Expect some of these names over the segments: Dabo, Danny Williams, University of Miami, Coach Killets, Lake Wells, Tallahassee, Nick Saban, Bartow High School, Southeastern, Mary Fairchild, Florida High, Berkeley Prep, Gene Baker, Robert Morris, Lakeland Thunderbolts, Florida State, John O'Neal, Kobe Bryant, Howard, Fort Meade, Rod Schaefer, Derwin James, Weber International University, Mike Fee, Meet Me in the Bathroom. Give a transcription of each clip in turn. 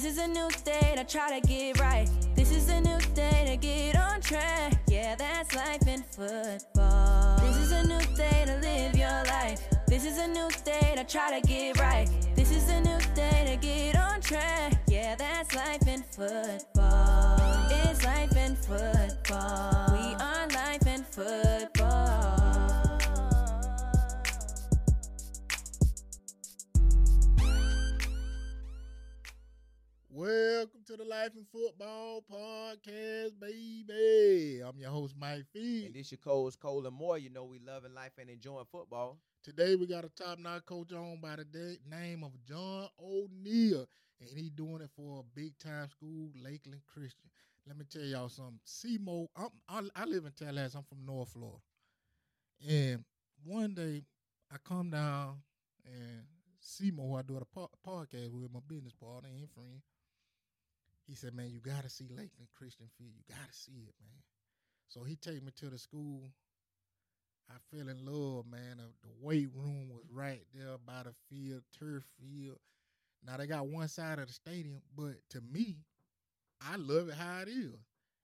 This is a new state I try to get right. This is a new state I get on track. Yeah, that's life in football. This is a new state to live your life. This is a new state I try to get right. This is a new state to get on track. Yeah, that's life in football. It's life in football. We are life in football. Welcome to the Life in Football podcast, baby. I'm your host, Mike Fee. And this your co-host, Colin Moore. You know we loving life and enjoying football. Today we got a top-notch coach on by the name of John O'Neal, and he doing it for a big-time school, Lakeland Christian. Let me tell y'all something. CMO, I live in Tallahassee. I'm from North Florida. And one day I come down, and CMO, I do the podcast with my business partner and friend. He said, man, you got to see Lakeland Christian Field. You got to see it, man. So he take me to the school. I fell in love, man. The weight room was right there by the field, turf field. Now, they got one side of the stadium, but to me, I love it how it is.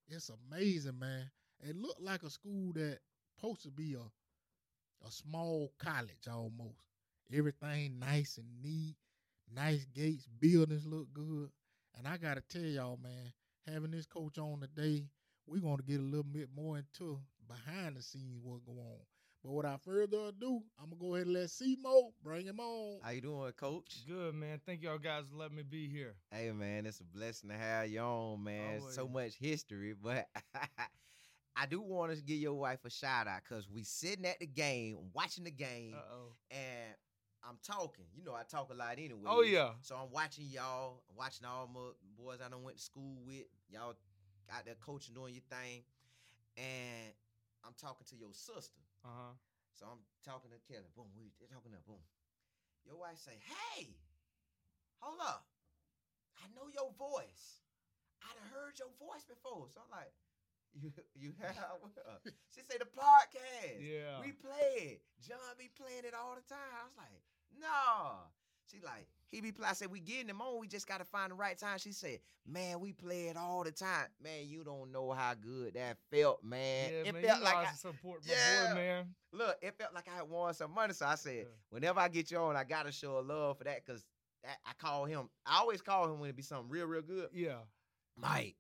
It's amazing, man. It looked like a school that supposed to be a small college almost. Everything nice and neat, nice gates, buildings look good. And I got to tell y'all, man, having this coach on today, we're going to get a little bit more into behind the scenes what go on. But without further ado, I'm going to go ahead and let CMO bring him on. How you doing, Coach? Good, man. Thank y'all guys for letting me be here. Hey, man, it's a blessing to have you on, man. Always. So much history, but I do want to give your wife a shout-out because we sitting at the game, watching the game, and I'm talking. You know, I talk a lot anyway. Oh, yeah. So I'm watching y'all, watching all my boys I done went to school with. Y'all out there coaching, doing your thing. And I'm talking to your sister. Uh-huh. So I'm talking to Kelly. Boom, they're talking to her. Boom. Your wife say, hey, hold up. I know your voice. I done heard your voice before. So I'm like, you have? She say, the podcast. Yeah. We play it. John be playing it all the time. I was like, no. She like, he be playing. I said, we getting him on. We just got to find the right time. She said, man, we play it all the time. Man, you don't know how good that felt, man. Yeah, it man, felt like I support my boy, man. Look, it felt like I had won some money. So I said, whenever I get you on, I got to show a love for that because I call him. I always call him when it be something real, real good. Yeah. Mike,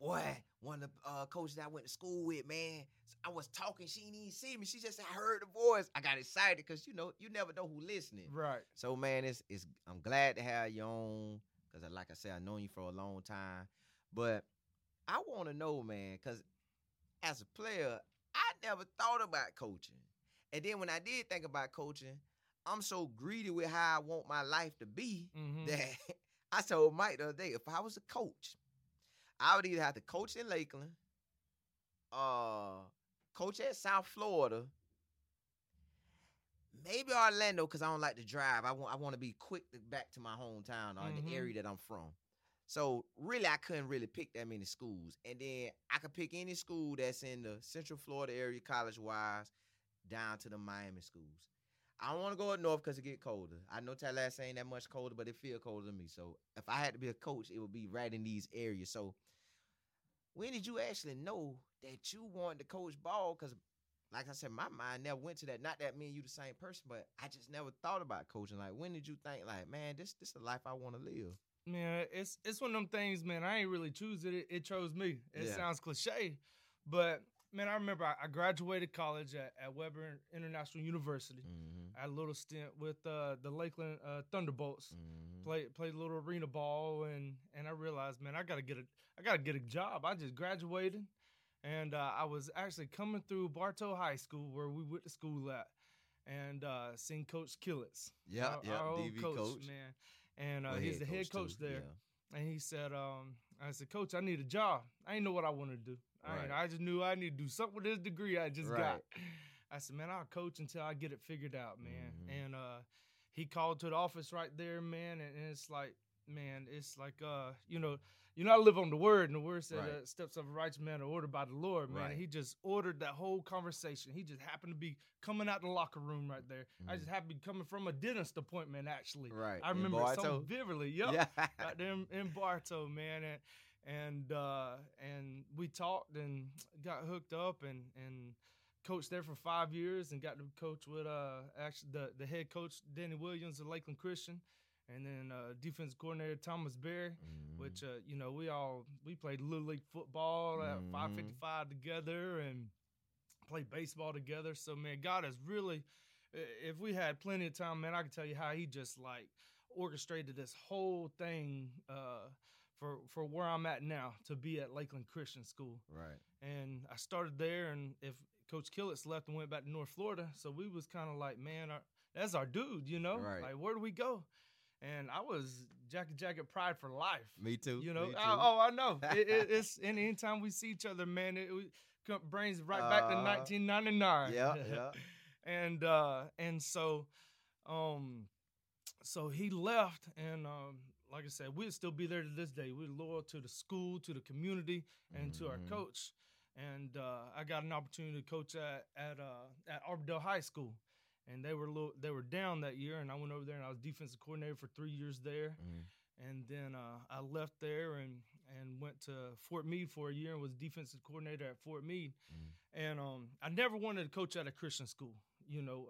boy, one of the coaches I went to school with, man, I was talking. She didn't even see me. She just said, I heard the voice. I got excited because, you know, you never know who listening. Right. So, man, it's I'm glad to have you on because, like I said, I've known you for a long time. But I want to know, man, because as a player, I never thought about coaching. And then when I did think about coaching, I'm so greedy with how I want my life to be that I told Mike the other day, if I was a coach, I would either have to coach in Lakeland, coach at South Florida, maybe Orlando because I don't like to drive. I want to be quick to back to my hometown or the area that I'm from. So really, I couldn't really pick that many schools. And then I could pick any school that's in the Central Florida area, college-wise, down to the Miami schools. I don't want to go up north because it get colder. I know Tallahassee ain't that much colder, but it feel colder to me. So if I had to be a coach, it would be right in these areas. So when did you actually know that you wanted to coach ball? Because, like I said, my mind never went to that. Not that me and you the same person, but I just never thought about coaching. Like, when did you think, like, man, this is the life I want to live? Man, it's one of them things, man, I ain't really choose it. It chose me. It sounds cliche, but man, I remember I graduated college at Weber International University. I had a little stint with the Lakeland Thunderbolts. Played a little arena ball, and I realized, man, I gotta get a job. I just graduated, and I was actually coming through Bartow High School where we went to school at, and seen Coach Killets. Our old DV coach, man, and he's the head coach too, there. Yeah. And he said, I said, Coach, I need a job. I didn't know what I wanted to do. I just knew I need to do something with this degree I just got. I said, man, I'll coach until I get it figured out, man. And he called to the office right there, man, and it's like, man, it's like, you know, I live on the word, and the word said, right. Steps of a righteous man are ordered by the Lord, man. Right. And he just ordered that whole conversation. He just happened to be coming out the locker room right there. Mm-hmm. I just happened to be coming from a dentist appointment, actually. Right. I remember it so vividly. Yep. Yeah. Right there in Bartow, man. And we talked and got hooked up and coached there for 5 years and got to coach with actually the head coach, Danny Williams of Lakeland Christian, and then defensive coordinator Thomas Barry, mm-hmm. which, you know, we played Little League football at mm-hmm. 555 together and played baseball together. So, man, God has really, if we had plenty of time, man, I can tell you how he just, like, orchestrated this whole thing for where I'm at now, to be at Lakeland Christian School. Right. And I started there, and if Coach Killets left and went back to North Florida, so we was kind of like, man, that's our dude, you know? Right. Like, where do we go? And I was jacket pride for life. Me too. You know? Me too. I know. It's and anytime we see each other, man, it brings right back to 1999. Yeah, yeah. And so, so he left, and like I said, we'd still be there to this day. We're loyal to the school, to the community, and mm-hmm. to our coach. And I got an opportunity to coach at Arbordale High School. And they were down that year, and I went over there and I was defensive coordinator for 3 years there. Mm-hmm. And then I left there and went to Fort Meade for a year and was defensive coordinator at Fort Meade. Mm-hmm. And I never wanted to coach at a Christian school. You know,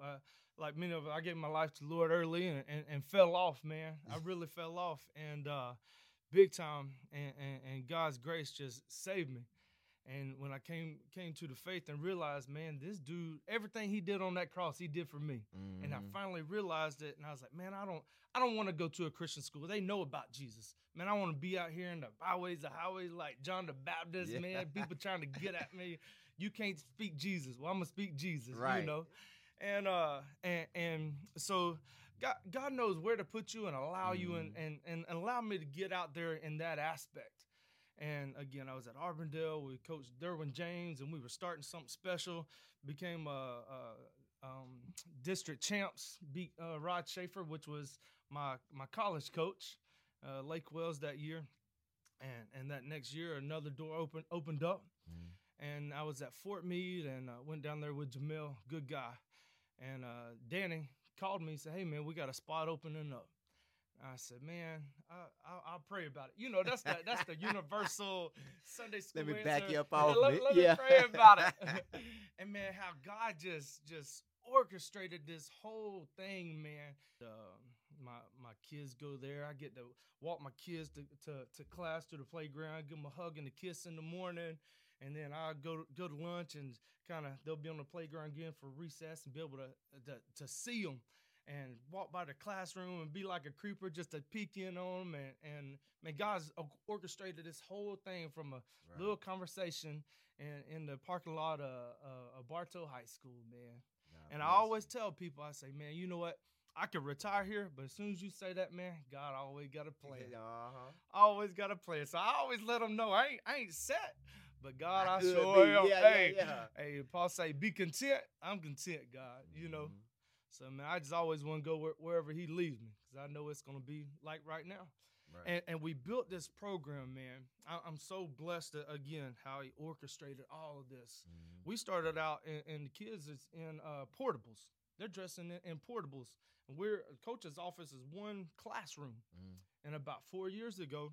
like many of us, I gave my life to the Lord early and fell off, man. I really fell off, and big time. And God's grace just saved me. And when I came to the faith and realized, man, this dude, everything he did on that cross, he did for me. Mm-hmm. And I finally realized it, and I was like, man, I don't want to go to a Christian school. They know about Jesus. Man, I want to be out here in the byways, the highways, like John the Baptist, yeah. man. People trying to get at me. You can't speak Jesus. Well, I'm going to speak Jesus, right. you know. And so God knows where to put you and allow you and allow me to get out there in that aspect. And, again, I was at Arbordale. We coached Derwin James, and we were starting something special. Became district champs, beat Rod Schaefer, which was my college coach, Lake Wells, that year. And that next year, another door opened up. Mm. And I was at Fort Meade and went down there with Jamil, good guy. And Danny called me and said, hey, man, we got a spot opening up. I said, man, I'll pray about it. You know, that's the universal Sunday school answer. Let me back you up off it. Let me pray about it. And, man, how God just orchestrated this whole thing, man. My kids go there. I get to walk my kids to class, to the playground, give them a hug and a kiss in the morning. And then I'll go to lunch and kind of they'll be on the playground again for recess and be able to see them. And walk by the classroom and be like a creeper just to peek in on them. And man, God's orchestrated this whole thing from a right. little conversation in the parking lot of Bartow High School, man. God and I always tell people, I say, man, you know what? I could retire here, but as soon as you say that, man, God always got a plan. Uh-huh. Always got a plan. So I always let them know I ain't set. But God, I sure am. Yeah, hey, hey, Paul say, be content. I'm content, God, mm-hmm. you know. So, man, I just always want to go wherever he leads me because I know it's going to be like right now. Right. And we built this program, man. I'm so blessed, again, how he orchestrated all of this. Mm-hmm. We started out, and the kids is in portables. They're dressing in portables. And coach's office is one classroom. Mm-hmm. And about 4 years ago,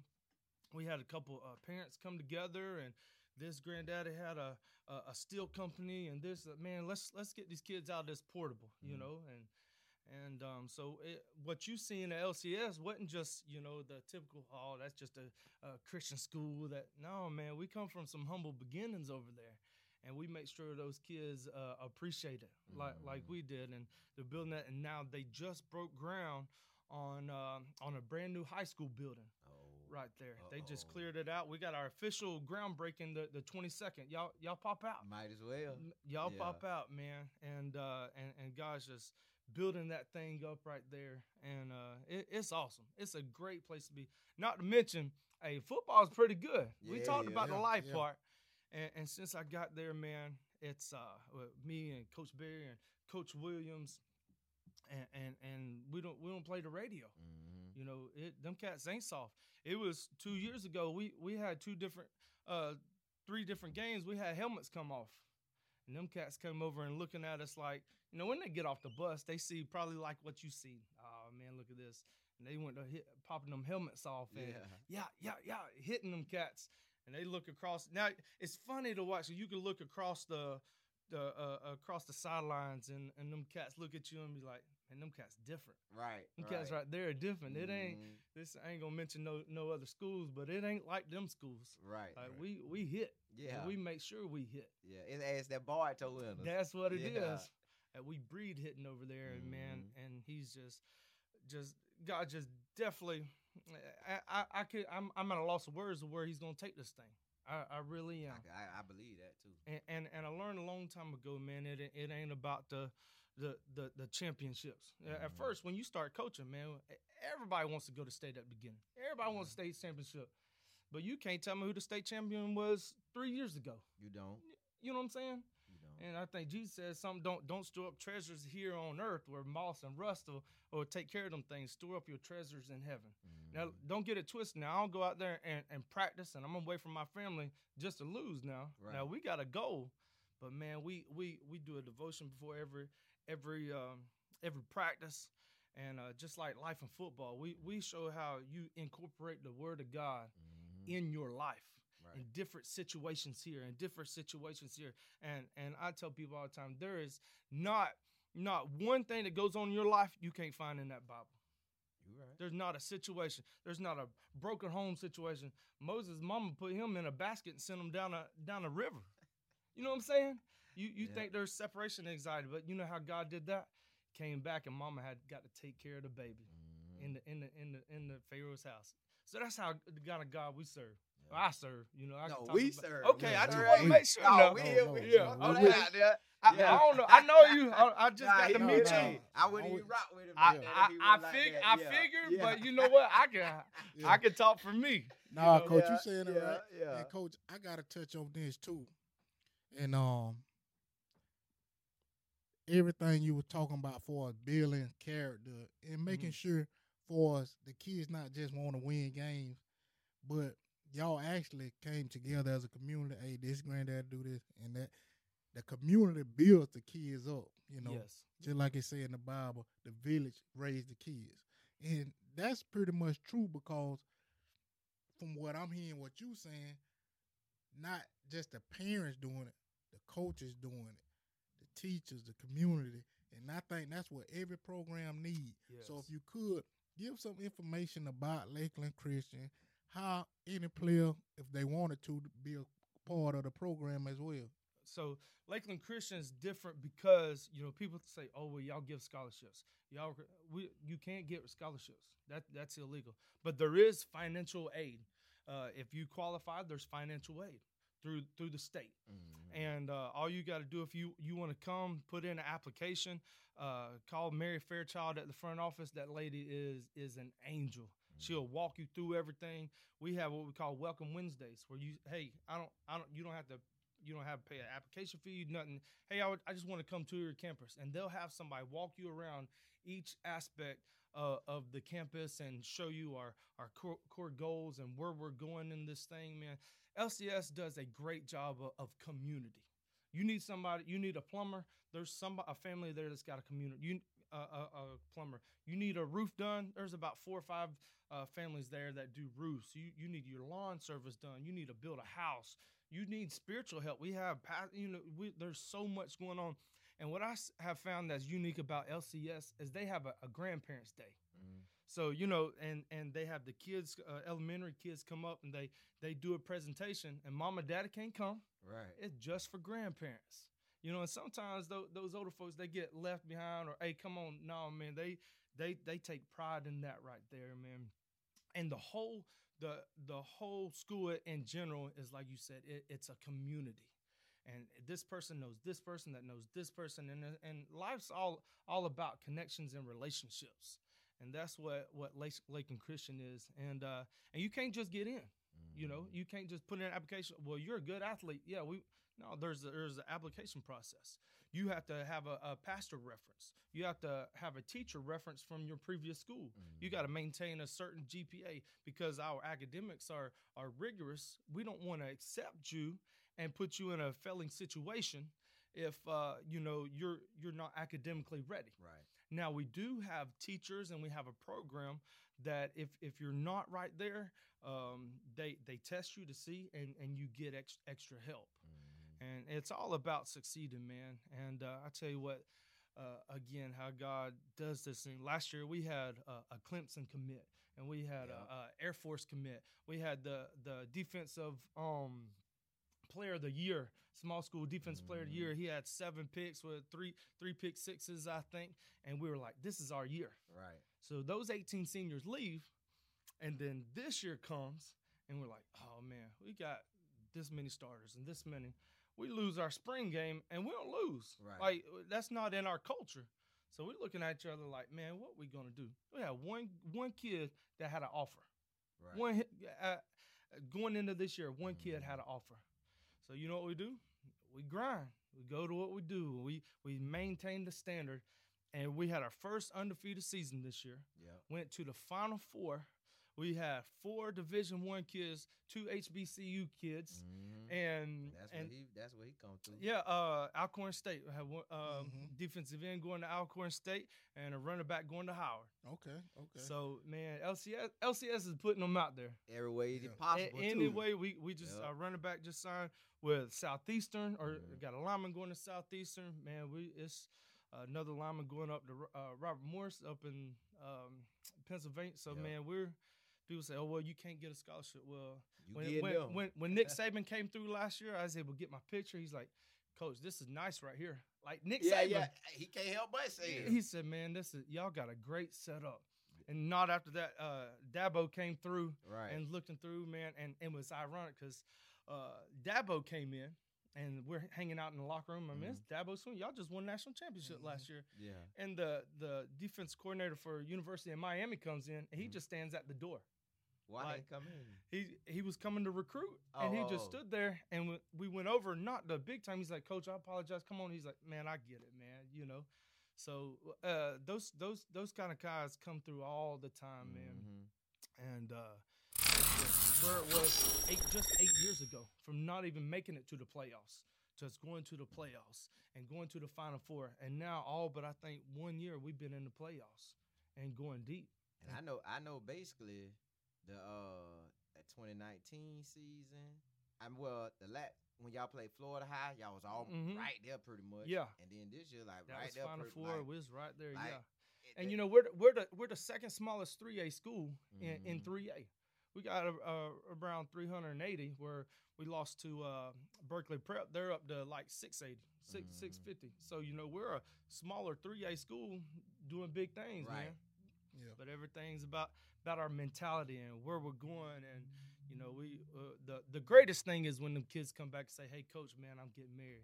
we had a couple parents come together, and this granddaddy had a steel company, and this man, let's get these kids out of this portable, you mm-hmm. know, and so what you see in the LCS wasn't just, you know, the typical that's just a Christian school. That no, man, we come from some humble beginnings over there, and we make sure those kids appreciate it mm-hmm. like we did, and they're building that, and now they just broke ground on a brand new high school building. Right there. Uh-oh. They just cleared it out. We got our official groundbreaking the 22nd. Y'all pop out. Might as well. Y'all pop out, man. And God's just building that thing up right there. And it's awesome. It's a great place to be. Not to mention, hey, football is pretty good. Yeah, we talked about the life part. And since I got there, man, it's me and Coach Barry and Coach Williams, and we don't play the radio. Mm-hmm. You know, them cats ain't soft. It was 2 years ago, we had three different games. We had helmets come off. And them cats came over and looking at us like, you know, when they get off the bus, they see probably like what you see. Oh, man, look at this. And they went to popping them helmets off and hitting them cats. And they look across. Now, it's funny to watch. You can look across the sidelines and them cats look at you and be like, man, them cats different. Right. Them cats right there are different. It ain't this. I ain't gonna mention no other schools, but it ain't like them schools. Right. Like we hit. Yeah. And we make sure we hit. Yeah. It's that Bartow in us. That's what it is. And we breed hitting over there, and man, and he's just God, just definitely. I'm at a loss of words of where he's gonna take this thing. I really am. I believe that too. And I learned a long time ago, man. It ain't about the championships. Mm-hmm. At first, when you start coaching, man, everybody wants to go to state at the beginning. Everybody wants state championship, but you can't tell me who the state champion was 3 years ago. You don't. You know what I'm saying? You don't. And I think Jesus says something. Don't store up treasures here on earth where moss and rust will take care of them things. Store up your treasures in heaven. Mm-hmm. Now, don't get it twisted. Now, I don't go out there and practice, and I'm away from my family just to lose now. Right. Now, we got a goal. But, man, we do a devotion before every practice. And just like life and football, we show how you incorporate the Word of God in your life in different situations here and different situations here. And I tell people all the time, there is not one thing that goes on in your life you can't find in that Bible. You're right. There's not a situation. There's not a broken home situation. Moses' mama put him in a basket and sent him down a river. You know what I'm saying? You think there's separation anxiety, but you know how God did that? Came back and mama had got to take care of the baby in the Pharaoh's house. So that's how the kind of God we serve. Yeah. Well, I serve, you know. We serve. Okay, yeah, I just want to make sure. I don't know. I know you. I just got to meet you. I wouldn't even rock with him. I figured, but you know what? I can talk for me. Nah, you know? Coach, you saying it right. Yeah. And Coach, I got to touch on this too, and everything you were talking about for us building character and making sure for us the kids not just want to win games, but y'all actually came together as a community. Hey, this granddad do this and that. The community builds the kids up, you know. Yes. Just like it said in the Bible, the village raised the kids. And that's pretty much true because from what I'm hearing, what you saying, not just the parents doing it, the coaches doing it, the teachers, the community, and I think that's what every program needs. Yes. So if you could give some information about Lakeland Christian, how any player, if they wanted to be a part of the program as well. So Lakeland Christian is different because, you know, people say, oh, well, y'all give scholarships. You can't get scholarships. That's illegal. But there is financial aid. If you qualify, there's financial aid through the state. Mm-hmm. And all you got to do if you want to come, put in an application, call Mary Fairchild at the front office. That lady is an angel. Mm-hmm. She'll walk you through everything. We have what we call Welcome Wednesdays where you don't have to pay an application fee, nothing. Hey, I just want to come to your campus. And they'll have somebody walk you around each aspect of the campus and show you our core goals and where we're going in this thing, man. LCS does a great job of community. You need somebody. You need a plumber. There's a family there that's got a community. A plumber. You need a roof done. There's about 4 or 5 families there that do roofs. You need your lawn service done. You need to build a house. You need spiritual help. We have, you know, there's so much going on. And what I have found that's unique about LCS is they have a grandparents' day. Mm-hmm. So, you know, and they have the kids, elementary kids come up and they do a presentation and mom and daddy can't come. Right. It's just for grandparents. You know, and sometimes those older folks, they get left behind or, hey, come on. No, man, they take pride in that right there, man. And the whole school in general is, like you said, it's a community. And this person knows this person that knows this person. And life's all about connections and relationships. And that's what Lakeland Christian is. And you can't just get in. You know, you can't just put in an application. Well, you're a good athlete. Yeah, we No, there's an application process. You have to have a pastor reference. You have to have a teacher reference from your previous school. Mm-hmm. You got to maintain a certain GPA because our academics are rigorous. We don't want to accept you and put you in a failing situation if you're not academically ready. Right. Now we do have teachers and we have a program that if you're not right there, they test you to see and you get extra help. Mm-hmm. And it's all about succeeding, man. And I tell you what, again, how God does this thing. Last year we had a Clemson commit, and we had a Air Force commit. We had the defensive player of the year, small school defense player of the year. He had 7 picks with three pick sixes, I think. And we were like, this is our year. Right. So those 18 seniors leave, and then this year comes, and we're like, oh, man, we got – this many starters and this many. We lose our spring game and we don't lose. Right. Like, that's not in our culture. So we're looking at each other like, man, what we going to do? We had one kid that had an offer. Right. Going into this year, one kid had an offer. So you know what we do? We grind. We go to what we do. We maintain the standard. And we had our first undefeated season this year. Yeah. Went to the Final Four. We had 4 Division I kids, 2 HBCU kids, that's what he come through. Yeah, Alcorn State had one defensive end going to Alcorn State and a running back going to Howard. Okay. So man, LCS is putting them out there every way possible. Anyway, we just our running back just signed with Southeastern, or got a lineman going to Southeastern. Man, it's another lineman going up to Robert Morris up in Pennsylvania. So man, people say, oh, well, you can't get a scholarship. Well, when Nick Saban came through last year, I was able to get my picture. He's like, Coach, this is nice right here. Like Nick Saban. Yeah, he can't help but say it. He said, man, y'all got a great setup. And not after that, Dabo came through and looking through, man. And it was ironic because Dabo came in and we're hanging out in the locker room. I mean, it's Dabo Swing. Y'all just won national championship last year. Yeah. And the defense coordinator for University of Miami comes in, and he just stands at the door. Why didn't he come in? He was coming to recruit, and he just stood there, and we went over, not the big time. He's like, Coach, I apologize. Come on. He's like, man, I get it, man, you know. So those kind of guys come through all the time, man. And where it was just 8 years ago, from not even making it to the playoffs, just going to the playoffs and going to the Final Four. And now all but I think 1 year we've been in the playoffs and going deep. And I know basically – the 2019 season, when y'all played Florida High, y'all was all right there pretty much. Yeah. And then this year, like that right there. Final Four was right there, yeah. And you know, we're the second smallest 3A school in 3A. We got around 380, where we lost to Berkeley Prep. They're up to like 680, 650. So you know, we're a smaller 3A school doing big things, man. Yeah. But everything's about our mentality and where we're going, and you know, we the greatest thing is when the kids come back and say, "Hey, Coach, man, I'm getting married."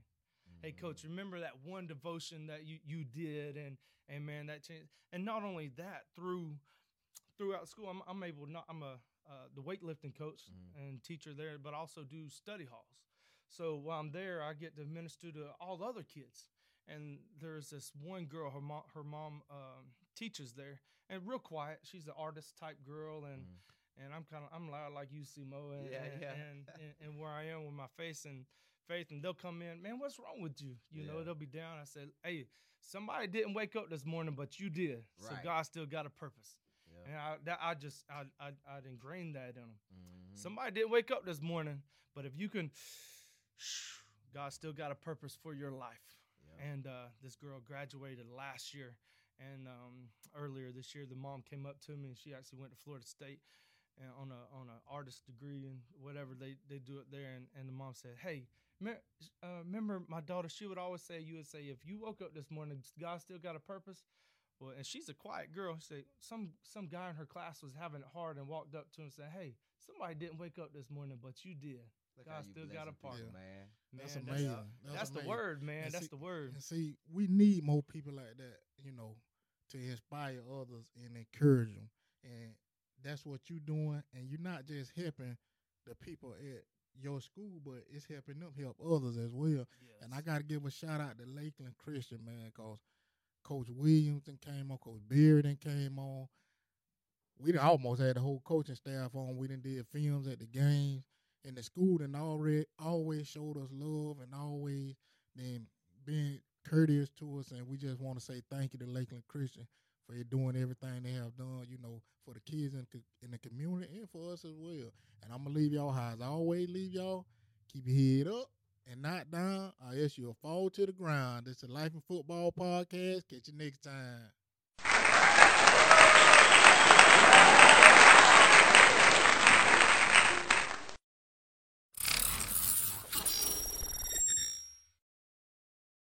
Hey, Coach, remember that one devotion that you did, and man, that changed. And not only that, throughout school, I'm able. I'm a the weightlifting coach and teacher there, but I also do study halls. So while I'm there, I get to minister to all the other kids. And there's this one girl, her mom teaches there, and real quiet. She's an artist type girl, and I'm loud like UC Mo, and where I am with my face and faith. And they'll come in, man, what's wrong with you? You know, they'll be down. I said, hey, somebody didn't wake up this morning, but you did. Right. So God still got a purpose. Yeah. And I'd ingrained that in them. Mm-hmm. Somebody didn't wake up this morning, but if you can, God still got a purpose for your life. Yeah. And this girl graduated last year, and earlier this year, the mom came up to me, and she actually went to Florida State and on a artist degree and whatever they do it there. And the mom said, "Hey, remember my daughter? She would always say, if you woke up this morning, God still got a purpose." Well, and she's a quiet girl. She said some guy in her class was having it hard and walked up to him and said, "Hey, somebody didn't wake up this morning, but you did." God still got a part, man. That's amazing. That's the word, man. That's the word. And see, we need more people like that, you know, to inspire others and encourage them. And that's what you're doing. And you're not just helping the people at your school, but it's helping them help others as well. Yes. And I got to give a shout-out to Lakeland Christian, man, because Coach Williams then came on, Coach Barry then came on. We done almost had the whole coaching staff on. We done did films at the games. And the school done always showed us love and always then being courteous to us. And we just want to say thank you to Lakeland Christian for doing everything they have done, you know, for the kids in the community and for us as well. And I'm going to leave y'all high. As I always leave y'all, keep your head up and not down, or else you'll fall to the ground. It's the Life in Football podcast. Catch you next time.